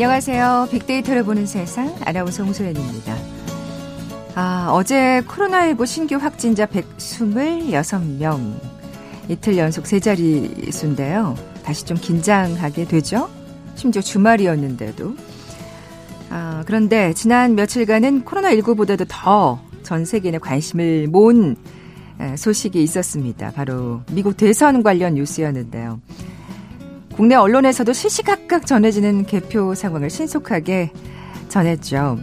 안녕하세요. 빅데이터를 보는 세상 아나운서 홍소연입니다. 어제 코로나19 신규 확진자 126명, 이틀 연속 세 자리수인데요. 다시 좀 긴장하게 되죠. 심지어 주말이었는데도. 그런데 지난 며칠간은 코로나19보다도 더 전 세계인의 관심을 모은 소식이 있었습니다. 바로 미국 대선 관련 뉴스였는데요. 국내 언론에서도 시시각각 전해지는 개표 상황을 신속하게 전했죠.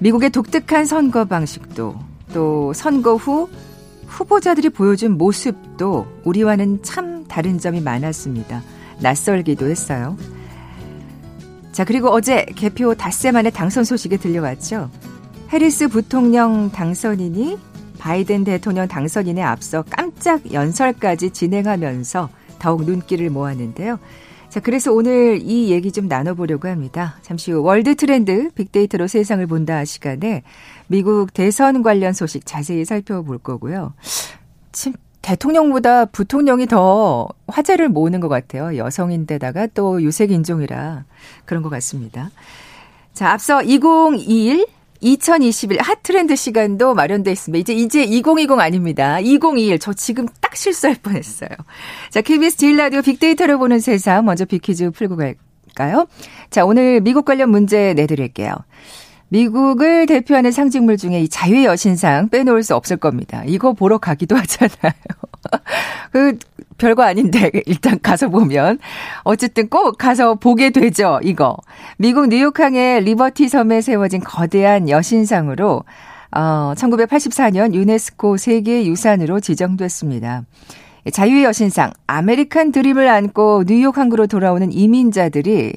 미국의 독특한 선거 방식도, 또 선거 후 후보자들이 보여준 모습도 우리와는 참 다른 점이 많았습니다. 낯설기도 했어요. 자, 그리고 어제 개표 닷새 만에 당선 소식이 들려왔죠. 해리스 부통령 당선인이 바이든 대통령 당선인에 앞서 깜짝 연설까지 진행하면서 더욱 눈길을 모았는데요. 자, 그래서 오늘 이 얘기 좀 나눠보려고 합니다. 잠시 후 월드 트렌드 빅데이터로 세상을 본다 시간에 미국 대선 관련 소식 자세히 살펴볼 거고요. 지금 대통령보다 부통령이 더 화제를 모으는 것 같아요. 여성인데다가 또 유색 인종이라 그런 것 같습니다. 자, 앞서 2021 핫트렌드 시간도 마련되어 있습니다. 이제 2020 아닙니다. 2021. 저 지금 딱 실수할 뻔했어요. 자, KBS 제일 라디오 빅데이터를 보는 세상. 먼저 빅퀴즈 풀고 갈까요? 자, 오늘 미국 관련 문제 내드릴게요. 미국을 대표하는 상징물 중에 이 자유의 여신상 빼놓을 수 없을 겁니다. 이거 보러 가기도 하잖아요. 별거 아닌데 일단 가서 보면 어쨌든 꼭 가서 보게 되죠. 이거 미국 뉴욕항의 리버티 섬에 세워진 거대한 여신상으로 1984년 유네스코 세계유산으로 지정됐습니다. 자유의 여신상 아메리칸 드림을 안고 뉴욕항으로 돌아오는 이민자들이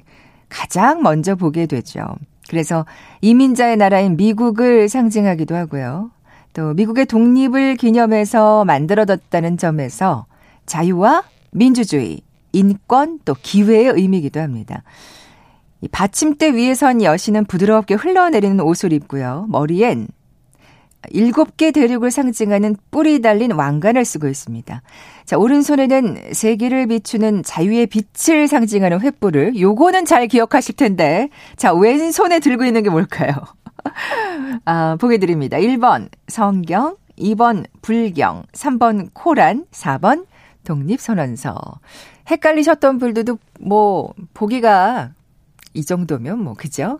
가장 먼저 보게 되죠. 그래서 이민자의 나라인 미국을 상징하기도 하고요. 또 미국의 독립을 기념해서 만들어졌다는 점에서 자유와 민주주의, 인권 또 기회의 의미이기도 합니다. 이 받침대 위에 선 여신은 부드럽게 흘러내리는 옷을 입고요. 머리엔 7개 대륙을 상징하는 뿔이 달린 왕관을 쓰고 있습니다. 자, 오른손에는 세계를 비추는 자유의 빛을 상징하는 횃불을, 요거는 잘 기억하실 텐데, 자, 왼손에 들고 있는 게 뭘까요? 보게드립니다. 1번 성경, 2번 불경, 3번 코란, 4번 독립선언서. 헷갈리셨던 분들도 보기가 이 정도면 그죠?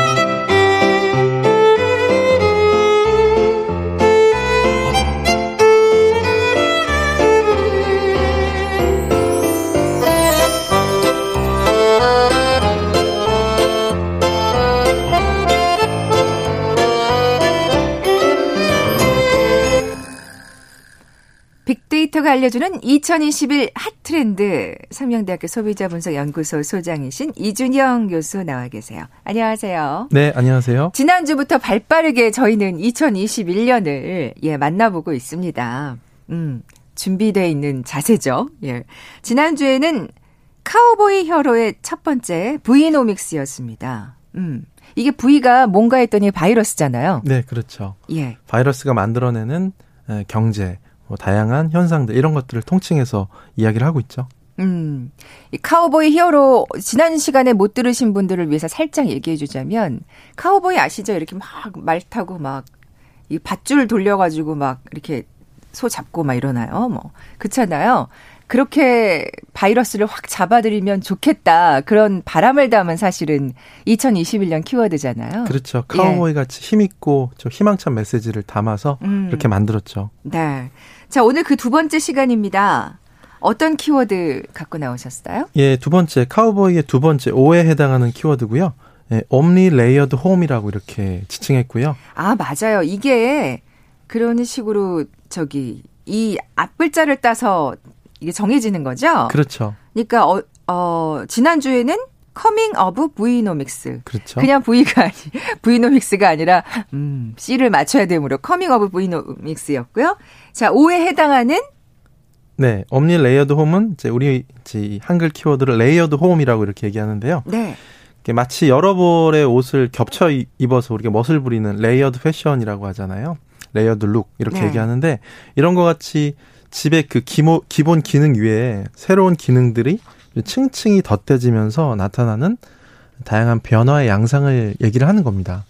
빅데이터가 알려주는 2021 핫트렌드, 성명대학교 소비자분석연구소 소장이신 이준영 교수 나와 계세요. 안녕하세요. 네, 안녕하세요. 지난주부터 발빠르게 저희는 2021년을 만나보고 있습니다. 준비되어 있는 자세죠. 예. 지난주에는 카우보이 혀로의 첫 번째 브이노믹스였습니다. 이게 V가 뭔가 했더니 바이러스잖아요. 네, 그렇죠. 예. 바이러스가 만들어내는 경제, 다양한 현상들, 이런 것들을 통칭해서 이야기를 하고 있죠. 이 카우보이 히어로, 지난 시간에 못 들으신 분들을 위해서 살짝 얘기해 주자면, 카우보이 아시죠? 이렇게 막 말 타고 막 이 밧줄 돌려가지고 막 이렇게 소 잡고 막 이러나요? 그렇잖아요. 그렇게 바이러스를 확 잡아들이면 좋겠다. 그런 바람을 담은 사실은 2021년 키워드잖아요. 그렇죠. 카우보이 같이 힘있고 좀 희망찬 메시지를 담아서 이렇게 만들었죠. 네. 자, 오늘 그 두 번째 시간입니다. 어떤 키워드 갖고 나오셨어요? 예, 두 번째, 카우보이의 두 번째 5에 해당하는 키워드고요. 예, Omni Layered Home이라고 이렇게 지칭했고요. 아, 맞아요. 이게 그런 식으로 이 앞글자를 따서 이게 정해지는 거죠? 그렇죠. 그러니까 지난주에는 커밍 어브 부이노믹스. 그렇죠. 그냥 V가 아니, 부이노믹스가 아니라 C를 맞춰야 되므로 커밍 어브 부이노믹스였고요. 자, 5에 해당하는 네, 엄니 레이어드 홈은 이제 우리 한글 키워드를 레이어드 홈이라고 이렇게 얘기하는데요. 네. 마치 여러 벌의 옷을 겹쳐 입어서 우리가 멋을 부리는 레이어드 패션이라고 하잖아요. 레이어드 룩 이렇게 네. 얘기하는데 이런 것 같이 집의 그 기본 기능 위에 새로운 기능들이 층층이 덧대지면서 나타나는 다양한 변화의 양상을 얘기를 하는 겁니다.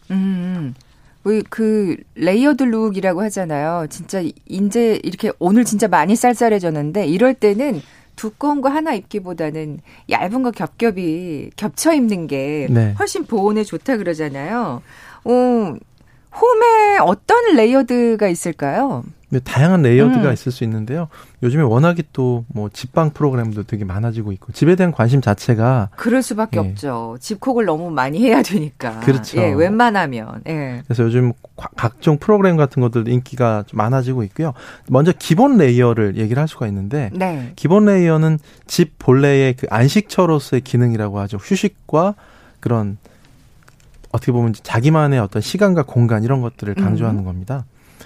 우리 그 레이어드 룩이라고 하잖아요. 진짜 이제 이렇게 오늘 진짜 많이 쌀쌀해졌는데 이럴 때는 두꺼운 거 하나 입기보다는 얇은 거 겹겹이 겹쳐 입는 게 네. 훨씬 보온에 좋다 그러잖아요. 홈에 어떤 레이어드가 있을까요? 네, 다양한 레이어드가 있을 수 있는데요. 요즘에 워낙에 또 뭐 집방 프로그램도 되게 많아지고 있고 집에 대한 관심 자체가 그럴 수밖에 예. 없죠. 집콕을 너무 많이 해야 되니까. 그렇죠. 예, 웬만하면. 예. 그래서 요즘 각종 프로그램 같은 것들 인기가 좀 많아지고 있고요. 먼저 기본 레이어를 얘기를 할 수가 있는데 네. 기본 레이어는 집 본래의 그 안식처로서의 기능이라고 하죠. 휴식과 그런 어떻게 보면 자기만의 어떤 시간과 공간 이런 것들을 강조하는 겁니다.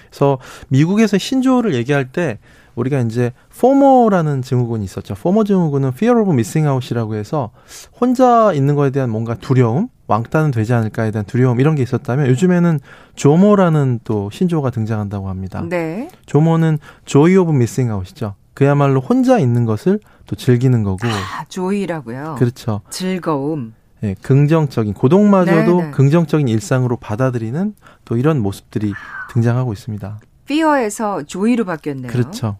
그래서 미국에서 신조어를 얘기할 때 우리가 이제 FOMO라는 증후군이 있었죠. FOMO 증후군은 Fear of Missing Out이라고 해서 혼자 있는 거에 대한 뭔가 두려움, 왕따는 되지 않을까에 대한 두려움 이런 게 있었다면 요즘에는 조모라는 또 신조어가 등장한다고 합니다. 네. 조모는 Joy of Missing Out이죠. 그야말로 혼자 있는 것을 또 즐기는 거고. 아, 조이라고요? 그렇죠. 즐거움. 네, 긍정적인 고독마저도 네네. 긍정적인 일상으로 받아들이는 또 이런 모습들이 등장하고 있습니다. 피어에서 조이로 바뀌었네요. 그렇죠.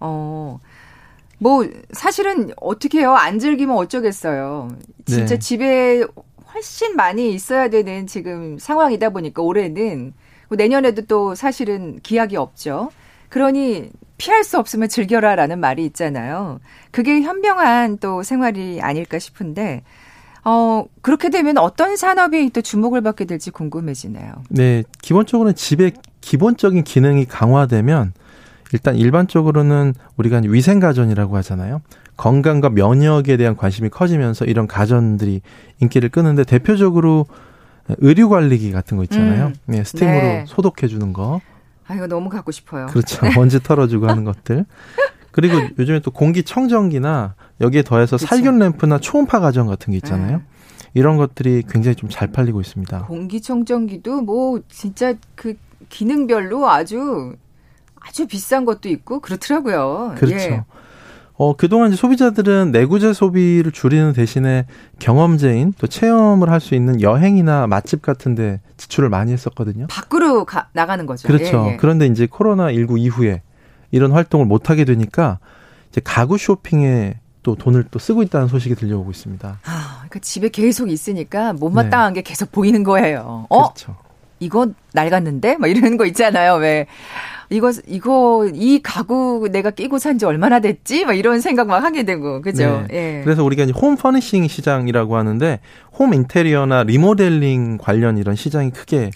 뭐 사실은 어떻게 해요? 안 즐기면 어쩌겠어요. 진짜 네. 집에 훨씬 많이 있어야 되는 지금 상황이다 보니까 올해는 내년에도 또 사실은 기약이 없죠. 그러니 피할 수 없으면 즐겨라라는 말이 있잖아요. 그게 현명한 또 생활이 아닐까 싶은데 그렇게 되면 어떤 산업이 또 주목을 받게 될지 궁금해지네요. 네, 기본적으로는 집의 기본적인 기능이 강화되면 일단 일반적으로는 우리가 위생가전이라고 하잖아요. 건강과 면역에 대한 관심이 커지면서 이런 가전들이 인기를 끄는데 대표적으로 의료관리기 같은 거 있잖아요. 네, 스팀으로 네. 소독해주는 거. 아, 이거 너무 갖고 싶어요. 그렇죠. 네. 먼지 털어주고 하는 것들. 그리고 요즘에 또 공기청정기나 여기에 더해서 그치. 살균램프나 초음파 가전 같은 게 있잖아요. 이런 것들이 굉장히 좀 잘 팔리고 있습니다. 공기청정기도 뭐 진짜 그 기능별로 아주 비싼 것도 있고 그렇더라고요. 그렇죠. 예. 그동안 이제 소비자들은 내구재 소비를 줄이는 대신에 경험제인 또 체험을 할 수 있는 여행이나 맛집 같은 데 지출을 많이 했었거든요. 밖으로 나가는 거죠. 그렇죠. 예, 예. 그런데 이제 코로나19 이후에 이런 활동을 못하게 되니까 이제 가구 쇼핑에 또 돈을 또 쓰고 있다는 소식이 들려오고 있습니다. 아, 그러니까 집에 계속 있으니까 못마땅한 네. 게 계속 보이는 거예요. 그렇죠. 이거 낡았는데? 막 이러는 거 있잖아요. 왜 이 가구 내가 끼고 산 지 얼마나 됐지? 막 이런 생각 막 하게 되고, 그죠? 네. 예. 그래서 우리가 이제 홈 퍼니싱 시장이라고 하는데 홈 인테리어나 리모델링 관련 이런 시장이 크게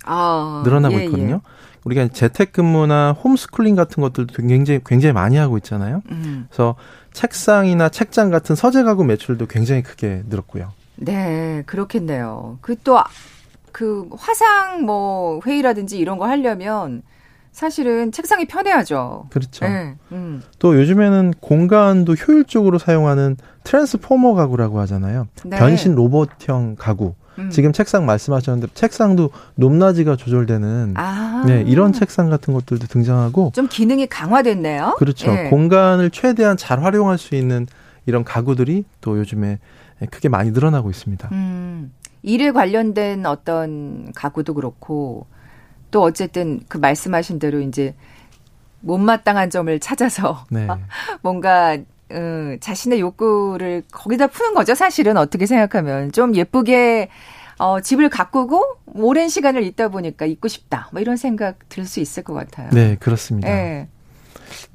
늘어나고 있거든요. 예. 우리가 재택근무나 홈스쿨링 같은 것들도 굉장히 많이 하고 있잖아요. 그래서 책상이나 책장 같은 서재 가구 매출도 굉장히 크게 늘었고요. 네, 그렇겠네요. 그 화상 뭐 회의라든지 이런 거 하려면 사실은 책상이 편해야죠. 그렇죠. 네, 또 요즘에는 공간도 효율적으로 사용하는 트랜스포머 가구라고 하잖아요. 네. 변신 로봇형 가구. 지금 책상 말씀하셨는데 책상도 높낮이가 조절되는 네, 이런 책상 같은 것들도 등장하고 좀 기능이 강화됐네요. 그렇죠. 예. 공간을 최대한 잘 활용할 수 있는 이런 가구들이 또 요즘에 크게 많이 늘어나고 있습니다. 일에 관련된 어떤 가구도 그렇고 또 어쨌든 그 말씀하신 대로 이제 못마땅한 점을 찾아서 네. 뭔가 자신의 욕구를 거기다 푸는 거죠. 사실은 어떻게 생각하면 좀 예쁘게 집을 가꾸고 오랜 시간을 있다 보니까 있고 싶다. 뭐 이런 생각 들 수 있을 것 같아요. 네, 그렇습니다. 네.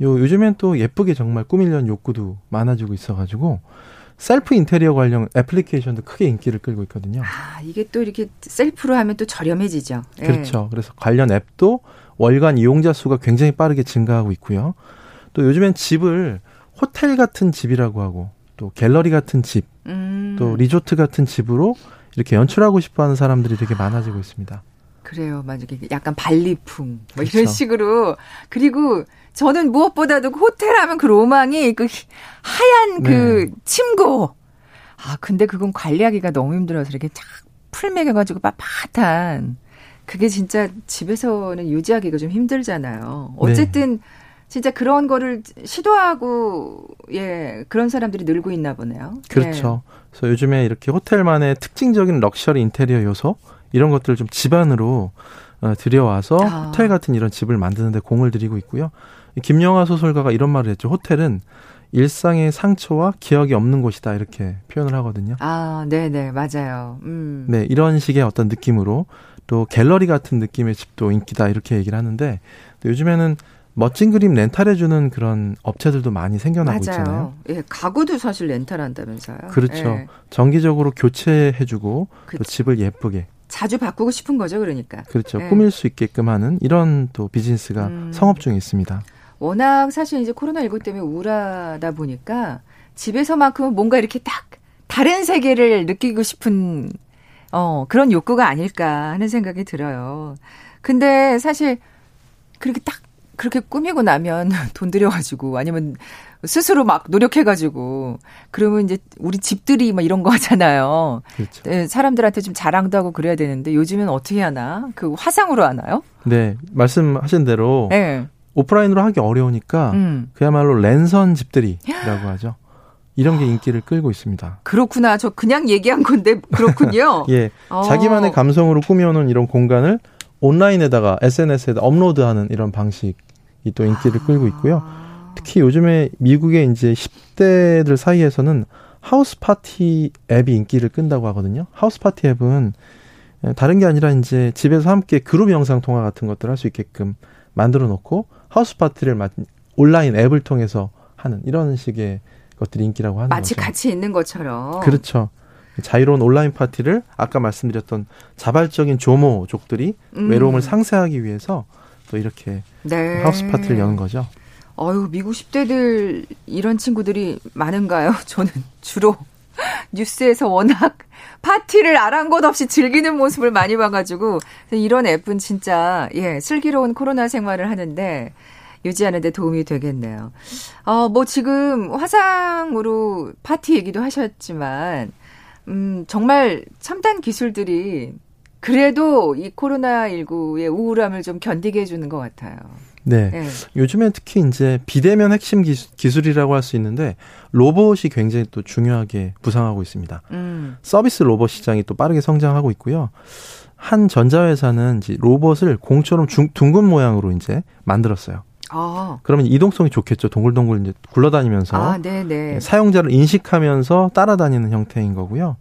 요즘엔 또 예쁘게 정말 꾸밀려는 욕구도 많아지고 있어가지고 셀프 인테리어 관련 애플리케이션도 크게 인기를 끌고 있거든요. 아, 이게 또 이렇게 셀프로 하면 또 저렴해지죠. 네. 그렇죠. 그래서 관련 앱도 월간 이용자 수가 굉장히 빠르게 증가하고 있고요. 또 요즘엔 집을 호텔 같은 집이라고 하고 또 갤러리 같은 집, 또 리조트 같은 집으로 이렇게 연출하고 싶어하는 사람들이 되게 많아지고 있습니다. 그래요. 만약에 약간 발리풍 뭐 그렇죠. 이런 식으로. 그리고 저는 무엇보다도 호텔 하면 그 로망이 그 하얀 그 침구. 아 근데 그건 관리하기가 너무 힘들어서 이렇게 쫙 풀매겨가지고 빳빳한 그게 진짜 집에서는 유지하기가 좀 힘들잖아요. 어쨌든 진짜 그런 거를 시도하고 그런 사람들이 늘고 있나 보네요. 그렇죠. 그래서 요즘에 이렇게 호텔만의 특징적인 럭셔리 인테리어 요소 이런 것들을 좀 집안으로 들여와서 호텔 같은 이런 집을 만드는 데 공을 들이고 있고요. 김영하 소설가가 이런 말을 했죠. 호텔은 일상의 상처와 기억이 없는 곳이다 이렇게 표현을 하거든요. 아, 네네 맞아요. 네 이런 식의 어떤 느낌으로 또 갤러리 같은 느낌의 집도 인기다 이렇게 얘기를 하는데 또 요즘에는 멋진 그림 렌탈해주는 그런 업체들도 많이 생겨나고 맞아요. 있잖아요. 예, 가구도 사실 렌탈한다면서요. 그렇죠. 예. 정기적으로 교체해주고 또 집을 예쁘게. 자주 바꾸고 싶은 거죠, 그러니까. 그렇죠. 예. 꾸밀 수 있게끔 하는 이런 또 비즈니스가 성업 중에 있습니다. 워낙 사실 이제 코로나19 때문에 우울하다 보니까 집에서만큼은 뭔가 이렇게 딱 다른 세계를 느끼고 싶은 그런 욕구가 아닐까 하는 생각이 들어요. 근데 사실 그렇게 딱 그렇게 꾸미고 나면 돈 들여가지고 아니면 스스로 막 노력해가지고 그러면 이제 우리 집들이 막 이런 거 하잖아요. 그렇죠. 네, 사람들한테 좀 자랑도 하고 그래야 되는데 요즘엔 어떻게 하나? 그 화상으로 하나요? 네. 말씀하신 대로 오프라인으로 하기 어려우니까 그야말로 랜선 집들이라고 하죠. 이런 게 인기를 끌고 있습니다. 그렇구나. 저 그냥 얘기한 건데 그렇군요. 예, 자기만의 감성으로 꾸며놓은 이런 공간을 온라인에다가 SNS에다 업로드하는 이런 방식이 또 인기를 끌고 있고요. 특히 요즘에 미국의 이제 10대들 사이에서는 하우스 파티 앱이 인기를 끈다고 하거든요. 하우스 파티 앱은 다른 게 아니라 이제 집에서 함께 그룹 영상 통화 같은 것들을 할 수 있게끔 만들어 놓고 하우스 파티를 온라인 앱을 통해서 하는 이런 식의 것들이 인기라고 하는 마치 거죠. 마치 같이 있는 것처럼. 그렇죠. 자유로운 온라인 파티를 아까 말씀드렸던 자발적인 조모족들이 외로움을 상쇄하기 위해서 또 이렇게 하우스 파티를 여는 거죠. 어휴, 미국 10대들 이런 친구들이 많은가요? 저는 주로 뉴스에서 워낙 파티를 아랑곳 없이 즐기는 모습을 많이 봐가지고 이런 앱은 진짜 슬기로운 코로나 생활을 하는데 유지하는 데 도움이 되겠네요. 뭐 지금 화상으로 파티 얘기도 하셨지만 정말 첨단 기술들이 그래도 이 코로나19의 우울함을 좀 견디게 해주는 것 같아요. 네. 네. 요즘엔 특히 이제 비대면 핵심 기술이라고 할 수 있는데 로봇이 굉장히 또 중요하게 부상하고 있습니다. 서비스 로봇 시장이 또 빠르게 성장하고 있고요. 한 전자회사는 이제 로봇을 공처럼 둥근 모양으로 이제 만들었어요. 그러면 이동성이 좋겠죠. 동글동글 이제 굴러다니면서 사용자를 인식하면서 따라다니는 형태인 거고요.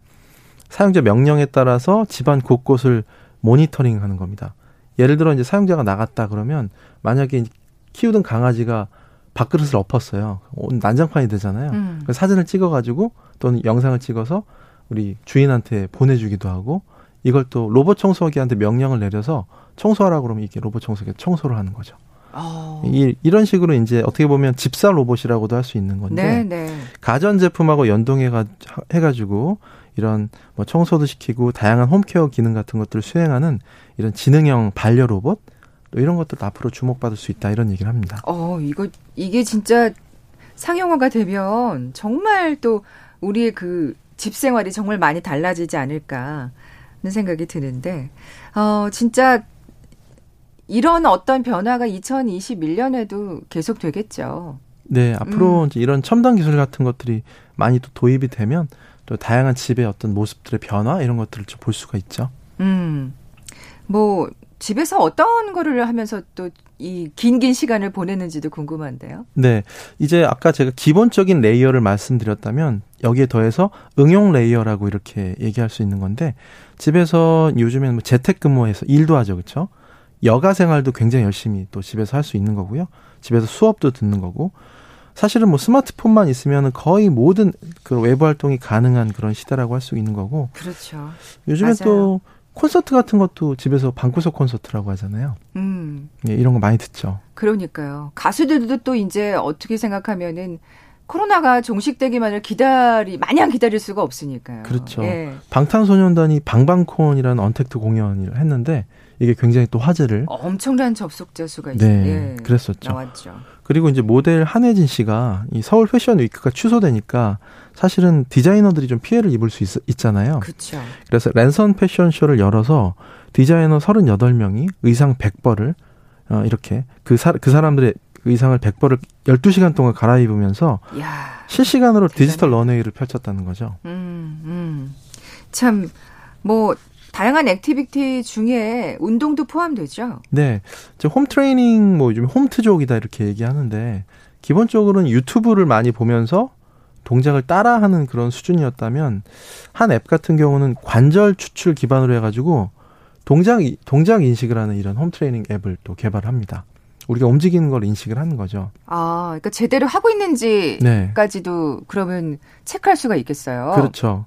사용자 명령에 따라서 집안 곳곳을 모니터링하는 겁니다. 예를 들어 이제 사용자가 나갔다 그러면 만약에 키우던 강아지가 밥그릇을 엎었어요. 난장판이 되잖아요. 사진을 찍어가지고 또는 영상을 찍어서 우리 주인한테 보내주기도 하고 이걸 또 로봇 청소기한테 명령을 내려서 청소하라고 그러면 이게 로봇 청소기가 청소를 하는 거죠. 이런 식으로 이제 어떻게 보면 집사 로봇이라고도 할 수 있는 건데 가전제품하고 연동해가지고 이런 뭐 청소도 시키고 다양한 홈케어 기능 같은 것들을 수행하는 이런 지능형 반려 로봇 또 이런 것들도 앞으로 주목받을 수 있다 이런 얘기를 합니다. 이게 진짜 상용화가 되면 정말 또 우리의 그 집생활이 정말 많이 달라지지 않을까 하는 생각이 드는데 진짜 이런 어떤 변화가 2021년에도 계속 되겠죠. 네, 앞으로 이제 이런 첨단 기술 같은 것들이 많이 또 도입이 되면 또 다양한 집의 어떤 모습들의 변화 이런 것들을 좀 볼 수가 있죠. 뭐 집에서 어떤 거를 하면서 또 이 긴 시간을 보내는지도 궁금한데요. 네, 이제 아까 제가 기본적인 레이어를 말씀드렸다면 여기에 더해서 응용 레이어라고 이렇게 얘기할 수 있는 건데 집에서 요즘에는 뭐 재택근무해서 일도 하죠, 그렇죠? 여가 생활도 굉장히 열심히 또 집에서 할 수 있는 거고요. 집에서 수업도 듣는 거고. 사실은 뭐 스마트폰만 있으면 거의 모든 그 외부 활동이 가능한 그런 시대라고 할 수 있는 거고. 그렇죠. 요즘에 또 콘서트 같은 것도 집에서 방구석 콘서트라고 하잖아요. 예, 이런 거 많이 듣죠. 그러니까요. 가수들도 또 이제 어떻게 생각하면은 코로나가 종식되기만을 마냥 기다릴 수가 없으니까요. 그렇죠. 예. 방탄소년단이 방방콘이라는 언택트 공연을 했는데 이게 굉장히 또 화제를. 엄청난 접속자 수가 있어요. 네, 예. 그랬었죠. 나왔죠. 그리고 이제 모델 한혜진 씨가 이 서울 패션 위크가 취소되니까 사실은 디자이너들이 좀 피해를 입을 수 있잖아요. 그렇죠. 그래서 랜선 패션쇼를 열어서 디자이너 38명이 의상 100벌을 이렇게 그 사람들의 의상을 100벌을 12시간 동안 갈아입으면서 이야, 실시간으로 대단해. 디지털 런웨이를 펼쳤다는 거죠. 참 뭐 다양한 액티비티 중에 운동도 포함되죠. 네, 이제 홈트레이닝 뭐 요즘 홈트족이다 이렇게 얘기하는데 기본적으로는 유튜브를 많이 보면서 동작을 따라하는 그런 수준이었다면 한 앱 같은 경우는 관절 추출 기반으로 해가지고 동작 인식을 하는 이런 홈트레이닝 앱을 또 개발합니다. 우리가 움직이는 걸 인식을 하는 거죠. 아, 그러니까 제대로 하고 있는지까지도 네. 그러면 체크할 수가 있겠어요. 그렇죠.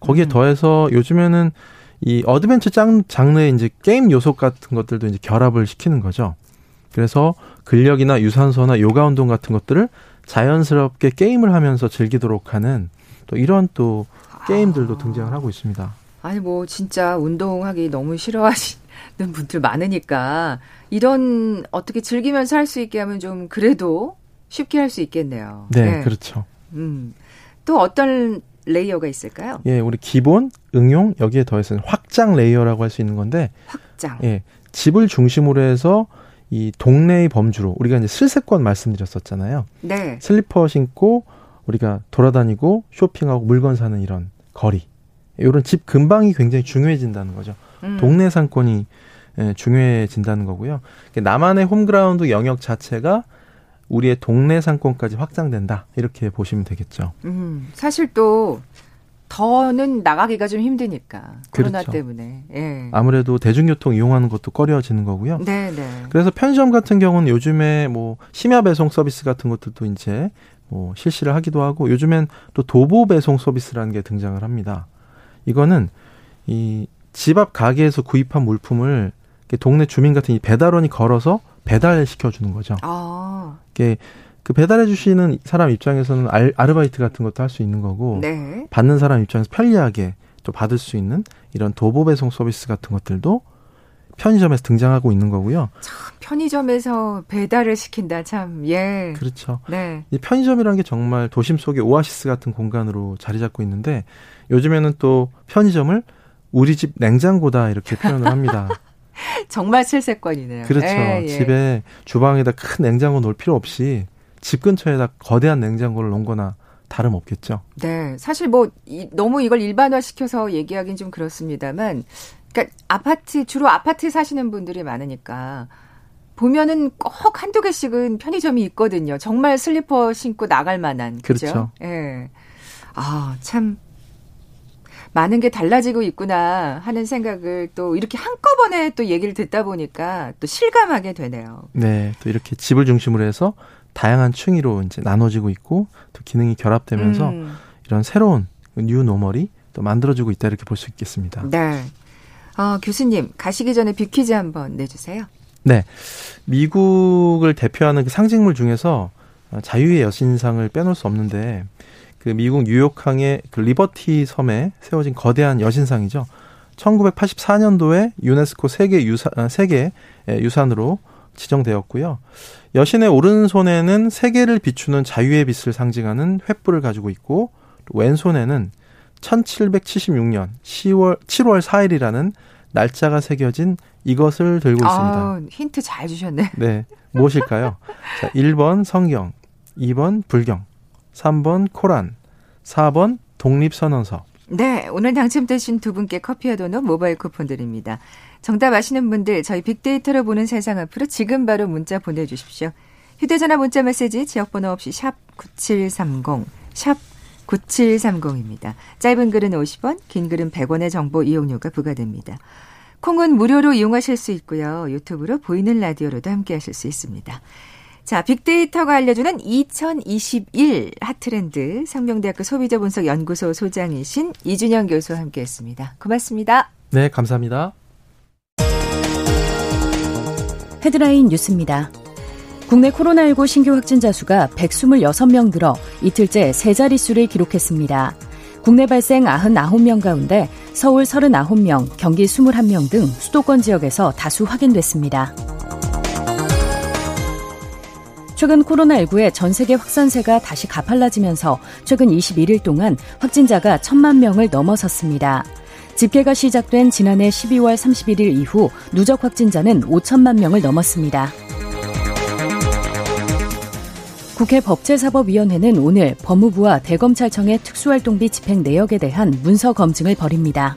거기에 더해서 요즘에는 이 어드벤처 장르의 이제 게임 요소 같은 것들도 이제 결합을 시키는 거죠. 그래서 근력이나 유산소나 요가 운동 같은 것들을 자연스럽게 게임을 하면서 즐기도록 하는 또 이런 또 게임들도 등장을 하고 있습니다. 아니 뭐 진짜 운동하기 너무 싫어하시는 분들 많으니까 이런 어떻게 즐기면서 할 수 있게 하면 좀 그래도 쉽게 할 수 있겠네요. 네, 네. 그렇죠. 또 어떤 레이어가 있을까요? 예, 우리 기본, 응용, 여기에 더해서는 확장 레이어라고 할 수 있는 건데 확장. 예, 집을 중심으로 해서 이 동네의 범주로 우리가 이제 슬세권 말씀드렸었잖아요. 네. 슬리퍼 신고 우리가 돌아다니고 쇼핑하고 물건 사는 이런 거리. 이런 집 근방이 굉장히 중요해진다는 거죠. 동네 상권이 중요해진다는 거고요. 나만의 홈그라운드 영역 자체가 우리의 동네 상권까지 확장된다. 이렇게 보시면 되겠죠. 사실 또 더는 나가기가 좀 힘드니까. 코로나 그렇죠. 때문에. 예. 아무래도 대중교통 이용하는 것도 꺼려지는 거고요. 네네. 그래서 편의점 같은 경우는 요즘에 뭐 심야 배송 서비스 같은 것들도 이제 뭐 실시를 하기도 하고 요즘엔 또 도보 배송 서비스라는 게 등장을 합니다. 이거는 이 집 앞 가게에서 구입한 물품을 동네 주민 같은 이 배달원이 걸어서 배달시켜 주는 거죠. 아. 이게 그 배달해 주시는 사람 입장에서는 아르바이트 같은 것도 할 수 있는 거고 네. 받는 사람 입장에서 편리하게 또 받을 수 있는 이런 도보 배송 서비스 같은 것들도 편의점에서 등장하고 있는 거고요. 참 편의점에서 배달을 시킨다 참 예. 그렇죠. 네. 이 편의점이라는 게 정말 도심 속의 오아시스 같은 공간으로 자리 잡고 있는데 요즘에는 또 편의점을 우리 집 냉장고다 이렇게 표현을 합니다. 정말 실세권이네요. 그렇죠. 예, 예. 집에 주방에다 큰 냉장고 놓을 필요 없이 집 근처에다 거대한 냉장고를 놓은 거나 다름없겠죠. 네. 사실 뭐 너무 이걸 일반화시켜서 얘기하긴 좀 그렇습니다만 그러니까 주로 아파트에 사시는 분들이 많으니까 보면은 꼭 한두 개씩은 편의점이 있거든요. 정말 슬리퍼 신고 나갈 만한. 그렇죠. 예. 네. 아, 참 많은 게 달라지고 있구나 하는 생각을 또 이렇게 한꺼번에 또 얘기를 듣다 보니까 또 실감하게 되네요. 네. 또 이렇게 집을 중심으로 해서 다양한 층위로 이제 나눠지고 있고 또 기능이 결합되면서 이런 새로운 뉴 노멀이 또 만들어지고 있다 이렇게 볼 수 있겠습니다. 네. 교수님 가시기 전에 빅퀴즈 한번 내주세요. 네. 미국을 대표하는 그 상징물 중에서 자유의 여신상을 빼놓을 수 없는데 그 미국 뉴욕항의 그 리버티 섬에 세워진 거대한 여신상이죠. 1984년도에 유네스코 세계 유산으로 지정되었고요. 여신의 오른손에는 세계를 비추는 자유의 빛을 상징하는 횃불을 가지고 있고 왼손에는 1776년 7월 4일이라는 날짜가 새겨진 이것을 들고 있습니다. 힌트 잘 주셨네. 네, 무엇일까요? 자, 1번 성경, 2번 불경, 3번 코란, 4번 독립선언서. 네, 오늘 당첨되신 두 분께 커피와 도넛 모바일 쿠폰 드립니다. 정답 아시는 분들 저희 빅데이터로 보는 세상 앞으로 지금 바로 문자 보내주십시오. 휴대전화 문자 메시지 지역번호 없이 샵 9730, 샵 9730입니다. 짧은 글은 50원, 긴 글은 100원의 정보 이용료가 부과됩니다. 콩은 무료로 이용하실 수 있고요. 유튜브로 보이는 라디오로도 함께하실 수 있습니다. 자, 빅데이터가 알려주는 2021 핫트렌드 성명대학교 소비자분석연구소 소장이신 이준영 교수와 함께했습니다. 고맙습니다. 네, 감사합니다. 헤드라인 뉴스입니다. 국내 코로나19 신규 확진자 수가 126명 늘어 이틀째 세 자릿수를 기록했습니다. 국내 발생 99명 가운데 서울 39명, 경기 21명 등 수도권 지역에서 다수 확인됐습니다. 최근 코로나19의 전 세계 확산세가 다시 가팔라지면서 최근 21일 동안 확진자가 1,000만 명을 넘어섰습니다. 집계가 시작된 지난해 12월 31일 이후 누적 확진자는 5,000만 명을 넘었습니다. 국회 법제사법위원회는 오늘 법무부와 대검찰청의 특수활동비 집행 내역에 대한 문서 검증을 벌입니다.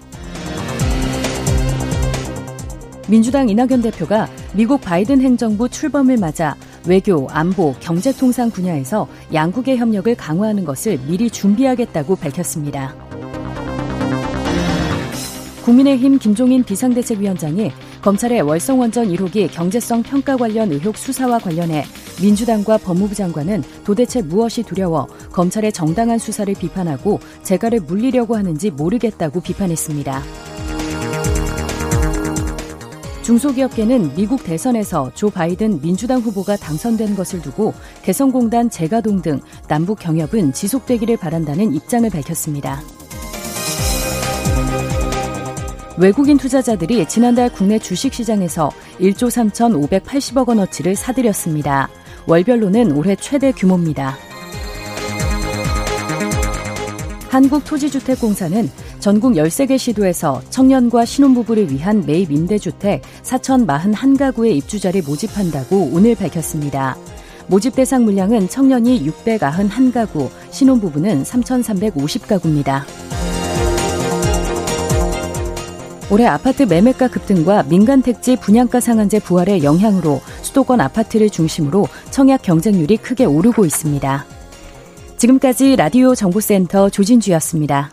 민주당 이낙연 대표가 미국 바이든 행정부 출범을 맞아 외교, 안보, 경제통상 분야에서 양국의 협력을 강화하는 것을 미리 준비하겠다고 밝혔습니다. 국민의힘 김종인 비상대책위원장이 검찰의 월성원전 1호기 경제성 평가 관련 의혹 수사와 관련해 민주당과 법무부 장관은 도대체 무엇이 두려워 검찰의 정당한 수사를 비판하고 재갈을 물리려고 하는지 모르겠다고 비판했습니다. 중소기업계는 미국 대선에서 조 바이든 민주당 후보가 당선된 것을 두고 개성공단 재가동 등 남북 경협은 지속되기를 바란다는 입장을 밝혔습니다. 외국인 투자자들이 지난달 국내 주식시장에서 1조 3,580억 원어치를 사들였습니다. 월별로는 올해 최대 규모입니다. 한국토지주택공사는 전국 13개 시도에서 청년과 신혼부부를 위한 매입 임대주택 4,041가구의 입주자를 모집한다고 오늘 밝혔습니다. 모집 대상 물량은 청년이 691가구, 신혼부부는 3,350가구입니다. 올해 아파트 매매가 급등과 민간택지 분양가 상한제 부활의 영향으로 수도권 아파트를 중심으로 청약 경쟁률이 크게 오르고 있습니다. 지금까지 라디오 정보센터 조진주였습니다.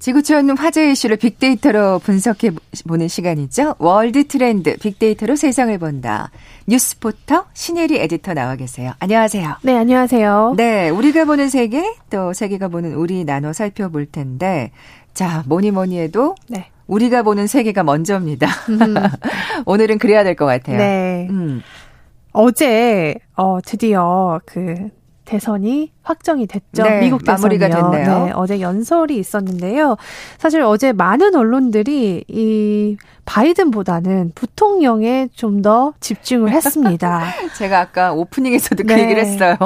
지구촌 화제 이슈를 빅데이터로 분석해보는 시간이죠. 월드 트렌드 빅데이터로 세상을 본다. 뉴스포터 신혜리 에디터 나와 계세요. 안녕하세요. 네, 안녕하세요. 네, 우리가 보는 세계 또 세계가 보는 우리 나눠 살펴볼 텐데 자, 뭐니 해도 네. 우리가 보는 세계가 먼저입니다. 오늘은 그래야 될 것 같아요. 네. 어제 드디어 대선이 확정이 됐죠. 네, 미국 대선이요. 마무리가 됐네요. 네, 어제 연설이 있었는데요. 사실 어제 많은 언론들이 이 바이든보다는 부통령에 좀 더 집중을 했습니다. 제가 아까 오프닝에서도 그 얘기를 했어요.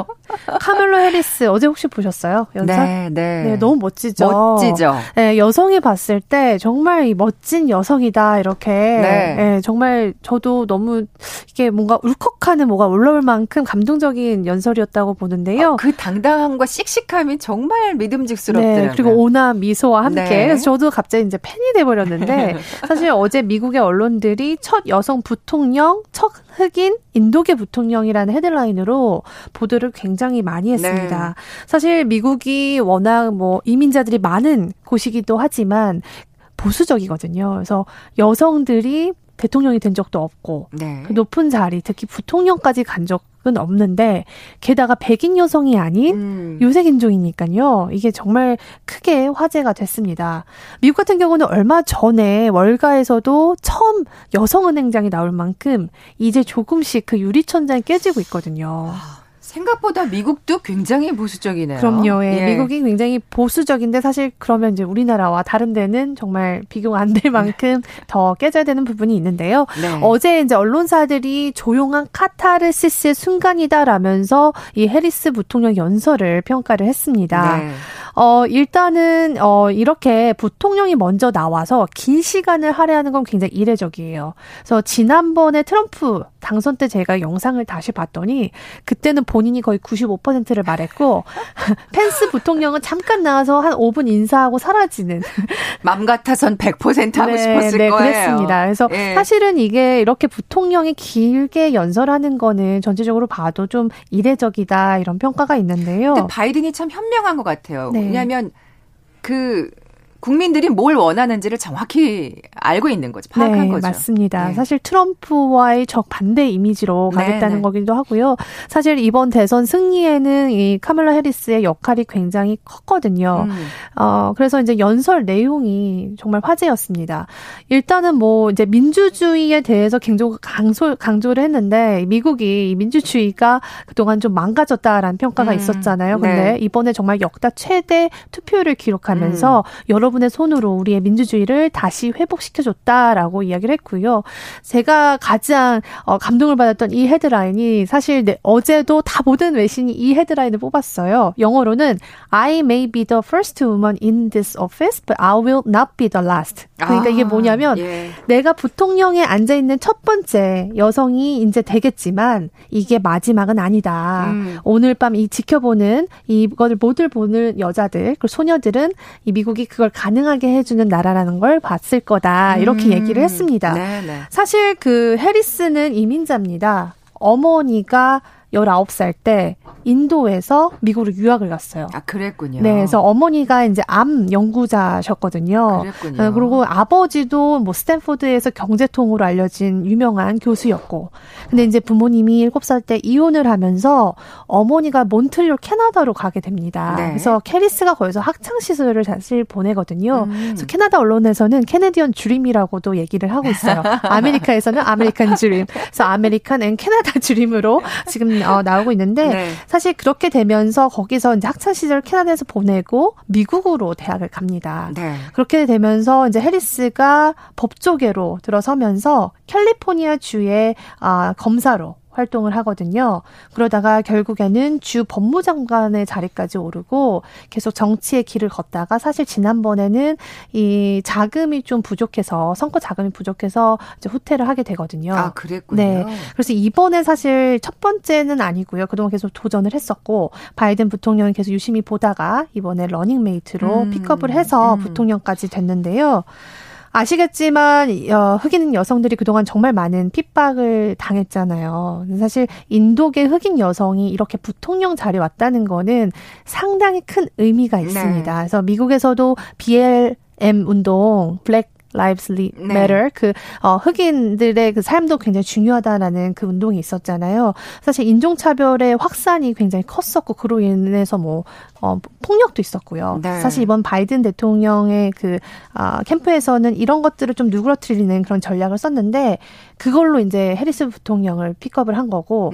카멜라 해리스 어제 혹시 보셨어요? 연설? 네. 네, 너무 멋지죠. 네, 여성이 봤을 때 정말 이 멋진 여성이다 이렇게. 네. 네, 정말 저도 너무 이게 뭔가 울컥하는 뭐가 올라올 만큼 감동적인 연설이었다고 보는데요. 그 당당함과 씩씩함이 정말 믿음직스럽더라고요. 네, 그리고 온화한 미소와 함께. 네. 그래서 저도 갑자기 이제 팬이 돼버렸는데 사실 어제 미국의 언론들이 첫 여성 부통령, 첫 흑인 인도계 부통령이라는 헤드라인으로 보도를 굉장히 많이 했습니다. 네. 사실 미국이 워낙 이민자들이 많은 곳이기도 하지만 보수적이거든요. 그래서 여성들이 대통령이 된 적도 없고 네. 그 높은 자리, 특히 부통령까지 간 적은 없는데 게다가 백인 여성이 아닌 유색인종이니까요. 이게 정말 크게 화제가 됐습니다. 미국 같은 경우는 얼마 전에 월가에서도 처음 여성은행장이 나올 만큼 이제 조금씩 그 유리천장이 깨지고 있거든요. 생각보다 미국도 굉장히 보수적이네요. 그럼요. 예. 미국이 굉장히 보수적인데 사실 그러면 이제 우리나라와 다른 데는 정말 비교가 안 될 만큼 더 깨져야 되는 부분이 있는데요. 네. 어제 이제 언론사들이 조용한 카타르시스의 순간이다라면서 이 해리스 부통령 연설을 평가를 했습니다. 네. 일단은 이렇게 부통령이 먼저 나와서 긴 시간을 할애하는 건 굉장히 이례적이에요. 그래서 지난번에 트럼프 당선 때 제가 영상을 다시 봤더니 그때는 본인이 거의 95%를 말했고 펜스 부통령은 잠깐 나와서 한 5분 인사하고 사라지는. 맘 같아선 100% 하고 싶었을 거예요. 그랬습니다. 그래서 사실은 이게 이렇게 부통령이 길게 연설하는 거는 전체적으로 봐도 좀 이례적이다 이런 평가가 있는데요. 근데 바이든이 참 현명한 것 같아요. 네. 왜냐하면 그 국민들이 뭘 원하는지를 정확히 알고 있는 거죠. 파악한 거죠. 맞습니다. 네. 사실 트럼프와의 적반대 이미지로 가겠다는 거기도 하고요. 사실 이번 대선 승리에는 이 카멜라 해리스의 역할이 굉장히 컸거든요. 그래서 이제 연설 내용이 정말 화제였습니다. 일단은 뭐 이제 민주주의에 대해서 강조를 했는데 미국이 민주주의가 그동안 좀 망가졌다라는 평가가 있었잖아요. 근데 이번에 정말 역대 최대 투표율을 기록하면서 여러분의 손으로 우리의 민주주의를 다시 회복시켜줬다라고 이야기를 했고요. 제가 가장 감동을 받았던 이 헤드라인이 사실 어제도 다 모든 외신이 이 헤드라인을 뽑았어요. 영어로는 I may be the first woman in this office, but I will not be the last. 그러니까 이게 뭐냐면 내가 부통령에 앉아있는 첫 번째 여성이 이제 되겠지만 이게 마지막은 아니다. 오늘 밤 이 지켜보는 이걸 모두 보는 여자들, 그 소녀들은 이 미국이 그걸 가능하게 해주는 나라라는 걸 봤을 거다. 이렇게 얘기를 했습니다. 네네. 사실 그 해리스는 이민자입니다. 어머니가 19살 때 인도에서 미국으로 유학을 갔어요. 아, 그랬군요. 네, 그래서 어머니가 이제 암 연구자셨거든요. 그랬군요. 그리고 아버지도 뭐 스탠포드에서 경제통으로 알려진 유명한 교수였고, 근데 이제 부모님이 7살 때 이혼을 하면서 어머니가 몬트리올 캐나다로 가게 됩니다. 네. 그래서 캐리스가 거기서 학창 시절을 사실 보내거든요. 그래서 캐나다 언론에서는 캐네디언 드림이라고도 얘기를 하고 있어요. 아메리카에서는 아메리칸 드림, 그래서 아메리칸 앤 캐나다 드림으로 지금 나오고 있는데 사실 그렇게 되면서 거기서 이제 학창 시절 캐나다에서 보내고 미국으로 대학을 갑니다. 그렇게 되면서 이제 해리스가 법조계로 들어서면서 캘리포니아 주의 검사로 활동을 하거든요. 그러다가 결국에는 주 법무장관의 자리까지 오르고 계속 정치의 길을 걷다가 사실 지난번에는 이 자금이 좀 부족해서 선거 자금이 부족해서 이제 후퇴를 하게 되거든요. 아, 그랬군요. 네. 그래서 이번에 사실 첫 번째는 아니고요. 그동안 계속 도전을 했었고 바이든 부통령은 계속 유심히 보다가 이번에 러닝메이트로 픽업을 해서 부통령까지 됐는데요. 아시겠지만 흑인 여성들이 그동안 정말 많은 핍박을 당했잖아요. 사실 인도계 흑인 여성이 이렇게 부통령 자리에 왔다는 거는 상당히 큰 의미가 있습니다. 그래서 미국에서도 BLM 운동, 블랙 Lives Matter, 흑인들의 그 삶도 굉장히 중요하다라는 그 운동이 있었잖아요. 사실 인종차별의 확산이 굉장히 컸었고 그로 인해서 뭐 폭력도 있었고요. 사실 이번 바이든 대통령의 그 캠프에서는 이런 것들을 좀 누그러뜨리는 그런 전략을 썼는데 그걸로 이제 해리스 부통령을 픽업을 한 거고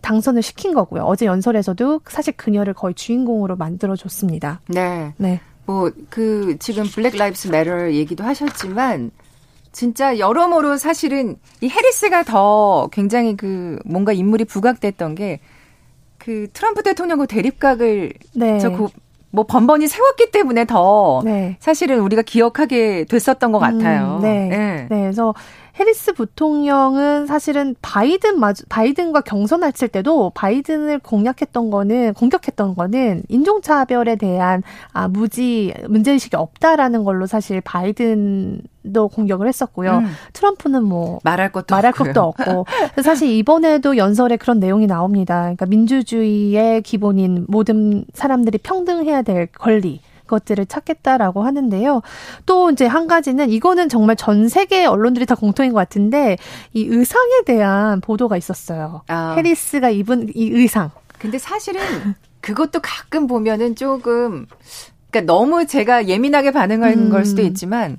당선을 시킨 거고요. 어제 연설에서도 사실 그녀를 거의 주인공으로 만들어줬습니다. 네. 뭐 그 지금 블랙 라이브스 매터 얘기도 하셨지만 진짜 여러모로 사실은 이 해리스가 더 굉장히 그 뭔가 인물이 부각됐던 게 그 트럼프 대통령과 대립각을 뭐 번번이 세웠기 때문에 더 사실은 우리가 기억하게 됐었던 것 같아요. 그래서 해리스 부통령은 사실은 바이든과 경선할 때도 바이든을 공격했던 거는 인종차별에 대한 문제의식이 없다라는 걸로 사실 바이든도 공격을 했었고요. 트럼프는 뭐 말할 것도 없고. 사실 이번에도 연설에 그런 내용이 나옵니다. 그러니까 민주주의의 기본인 모든 사람들이 평등해야 될 권리. 것들을 찾겠다라고 하는데요. 또 이제 한 가지는 이거는 정말 전 세계 언론들이 다 공통인 것 같은데 이 의상에 대한 보도가 있었어요. 해리스가 입은 이 의상. 근데 사실은 그것도 가끔 보면은 조금 그러니까 너무 제가 예민하게 반응하는 걸 수도 있지만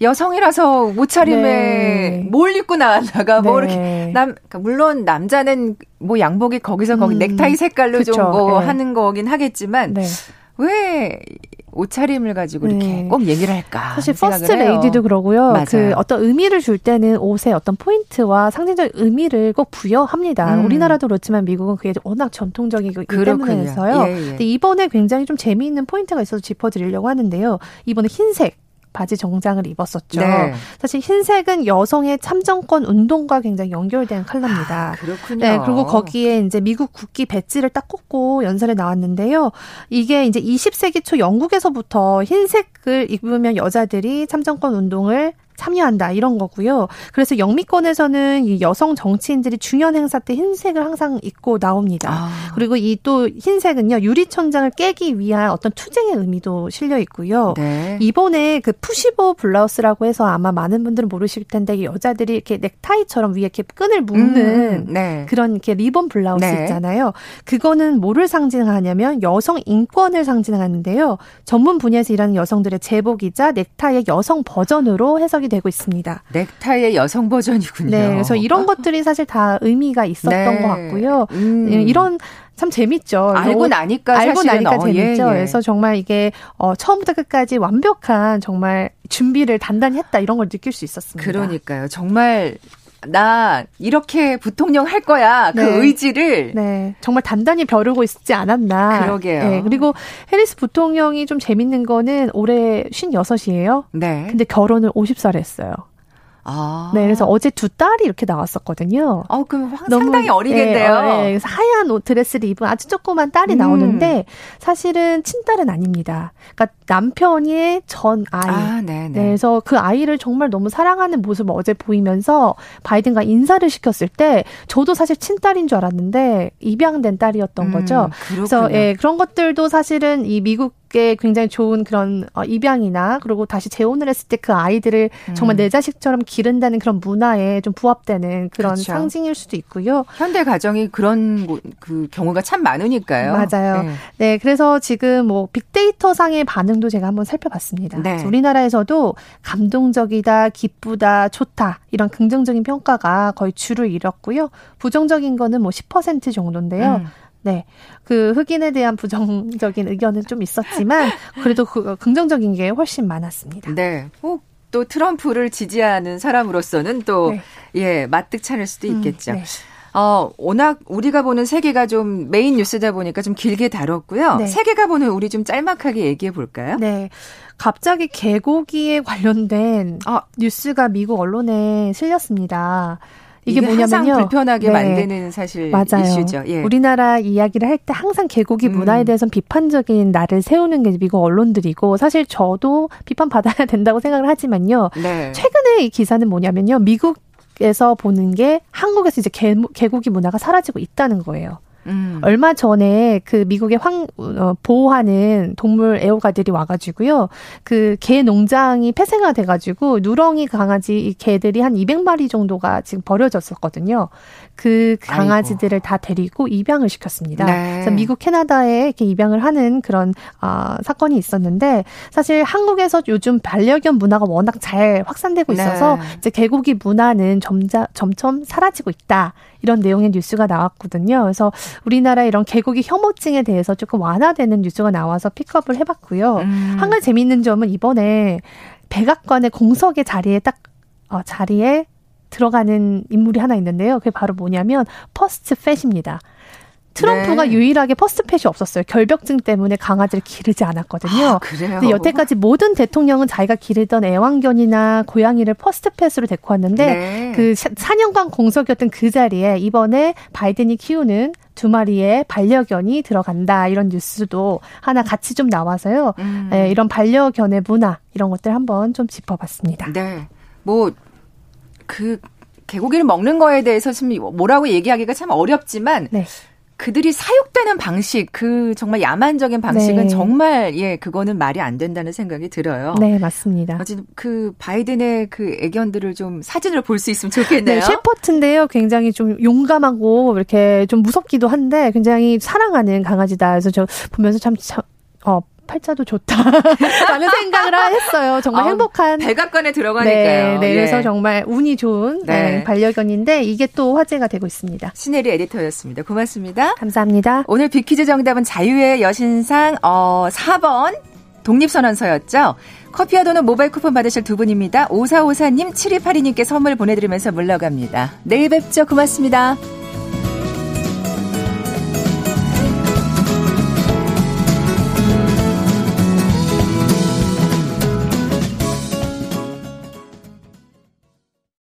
여성이라서 옷차림에 뭘 입고 나왔다가 뭐 이렇게 물론 남자는 뭐 양복이 거기서 거기 넥타이 색깔로 좀 뭐 하는 거긴 하겠지만. 왜 옷차림을 가지고 이렇게 꼭 얘기를 할까? 사실 퍼스트 레이디도 그러고요. 그 어떤 의미를 줄 때는 옷에 어떤 포인트와 상징적인 의미를 꼭 부여합니다. 우리나라도 그렇지만 미국은 그게 워낙 전통적이기 때문에서요. 근데 이번에 굉장히 좀 재미있는 포인트가 있어서 짚어드리려고 하는데요. 이번에 흰색. 바지 정장을 입었었죠. 사실 흰색은 여성의 참정권 운동과 굉장히 연결된 컬러입니다. 그렇군요. 그리고 거기에 이제 미국 국기 배지를 딱 꽂고 연설에 나왔는데요. 이게 이제 20세기 초 영국에서부터 흰색을 입으면 여자들이 참정권 운동을 참여한다 이런 거고요. 그래서 영미권에서는 이 여성 정치인들이 중요한 행사 때 흰색을 항상 입고 나옵니다. 그리고 이 또 흰색은요 유리천장을 깨기 위한 어떤 투쟁의 의미도 실려 있고요. 네. 이번에 그 푸시보 블라우스라고 해서 아마 많은 분들은 모르실 텐데 여자들이 이렇게 넥타이처럼 위에 이렇게 끈을 묶는 네. 그런 이렇게 리본 블라우스 네. 있잖아요. 그거는 뭐를 상징하냐면 여성 인권을 상징하는데요. 전문 분야에서 일하는 여성들의 제복이자 넥타이의 여성 버전으로 해석이 되고 있습니다. 넥타이의 여성 버전이군요. 네, 그래서 이런 것들이 사실 다 의미가 있었던 네. 것 같고요. 이런 참 재밌죠. 알고 나니까 재밌죠. 예, 예. 그래서 정말 이게 처음부터 끝까지 완벽한 정말 준비를 단단히 했다 이런 걸 느낄 수 있었습니다. 그러니까요. 정말 나 이렇게 부통령 할 거야. 그 네. 의지를. 네. 정말 단단히 벼르고 있지 않았나. 그러게요. 네. 그리고 해리스 부통령이 좀 재밌는 거는 올해 56이에요. 네. 근데 결혼을 50살에 했어요. 아. 네, 그래서 어제 두 딸이 이렇게 나왔었거든요. 그럼 상당히 어리겠네요. 네, 그래서 하얀 옷 드레스를 입은 아주 조그만 딸이 나오는데 사실은 친딸은 아닙니다. 그러니까 남편의 전 아이. 네, 그래서 그 아이를 정말 너무 사랑하는 모습을 어제 보이면서 바이든과 인사를 시켰을 때 저도 사실 친딸인 줄 알았는데 입양된 딸이었던 거죠. 그래서 예, 그런 것들도 사실은 이 미국 굉장히 좋은 그런 입양이나 그리고 다시 재혼을 했을 때 그 아이들을 정말 내 자식처럼 기른다는 그런 문화에 좀 부합되는 그런 그렇죠. 상징일 수도 있고요. 현대 가정이 그런 그 경우가 참 많으니까요. 맞아요. 네, 네 그래서 지금 뭐 빅데이터 상의 반응도 제가 한번 살펴봤습니다. 네. 우리나라에서도 감동적이다, 기쁘다, 좋다 이런 긍정적인 평가가 거의 주를 이뤘고요. 부정적인 거는 뭐 10% 정도인데요. 네, 그 흑인에 대한 부정적인 의견은 좀 있었지만 그래도 그 긍정적인 게 훨씬 많았습니다. 네, 또 트럼프를 지지하는 사람으로서는 또 네. 예, 마뜩찮을 수도 있겠죠. 네. 워낙 우리가 보는 세계가 좀 메인 뉴스다 보니까 좀 길게 다뤘고요. 네. 세계가 보는 우리 좀 짤막하게 얘기해 볼까요? 네. 갑자기 개고기에 관련된 뉴스가 미국 언론에 실렸습니다. 이게 뭐냐면요. 항상 불편하게 네. 만드는 사실 맞아요. 이슈죠. 예. 우리나라 이야기를 할 때 항상 개고기 문화에 대해서는 비판적인 날을 세우는 게 미국 언론들이고 사실 저도 비판받아야 된다고 생각을 하지만요. 네. 최근에 이 기사는 뭐냐면요. 미국에서 보는 게 한국에서 이제 개고기 문화가 사라지고 있다는 거예요. 얼마 전에 그 미국의 보호하는 동물 애호가들이 와가지고요. 그 개 농장이 폐쇄가 돼가지고 누렁이 강아지 이 개들이 한 200마리 정도가 지금 버려졌었거든요. 그 강아지들을 다 데리고 입양을 시켰습니다. 네. 그래서 미국, 캐나다에 이렇게 입양을 하는 그런 사건이 있었는데 사실 한국에서 요즘 반려견 문화가 워낙 잘 확산되고 있어서 네. 이제 개고기 문화는 점점 사라지고 있다. 이런 내용의 뉴스가 나왔거든요. 그래서 우리나라 이런 개고기 혐오증에 대해서 조금 완화되는 뉴스가 나와서 픽업을 해봤고요. 한 가지 재미있는 점은 이번에 백악관의 공석의 자리에 딱 자리에 들어가는 인물이 하나 있는데요. 그게 바로 뭐냐면 퍼스트 팻입니다. 트럼프가 네. 유일하게 퍼스트 팻이 없었어요. 결벽증 때문에 강아지를 기르지 않았거든요. 그래요? 근데 여태까지 모든 대통령은 자기가 기르던 애완견이나 고양이를 퍼스트 팻으로 데리고 왔는데 네. 그 4년간 공석이었던 그 자리에 이번에 바이든이 키우는 2마리의 반려견이 들어간다. 이런 뉴스도 하나 같이 좀 나와서요. 네, 이런 반려견의 문화 이런 것들 한번 좀 짚어봤습니다. 네. 개고기를 먹는 거에 대해서 뭐라고 얘기하기가 참 어렵지만 네. 그들이 사육되는 방식, 그 정말 야만적인 방식은 네. 정말 예 그거는 말이 안 된다는 생각이 들어요. 네 맞습니다. 그 바이든의 그 애견들을 좀 사진으로 볼 수 있으면 좋겠네요. 네, 셰퍼트인데요, 굉장히 좀 용감하고 이렇게 좀 무섭기도 한데 굉장히 사랑하는 강아지다. 그래서 저 보면서 참 팔자도 좋다라는 생각을 했어요. 정말 행복한 백악관에 들어가니까요. 네, 네. 예. 그래서 정말 운이 좋은 네. 반려견인데 이게 또 화제가 되고 있습니다. 신혜리 에디터였습니다. 고맙습니다. 감사합니다. 오늘 빅퀴즈 정답은 자유의 여신상 4번 독립선언서였죠. 커피와 도넛 모바일 쿠폰 받으실 두 분입니다. 5454님, 7282님께 선물 보내드리면서 물러갑니다. 내일 뵙죠. 고맙습니다.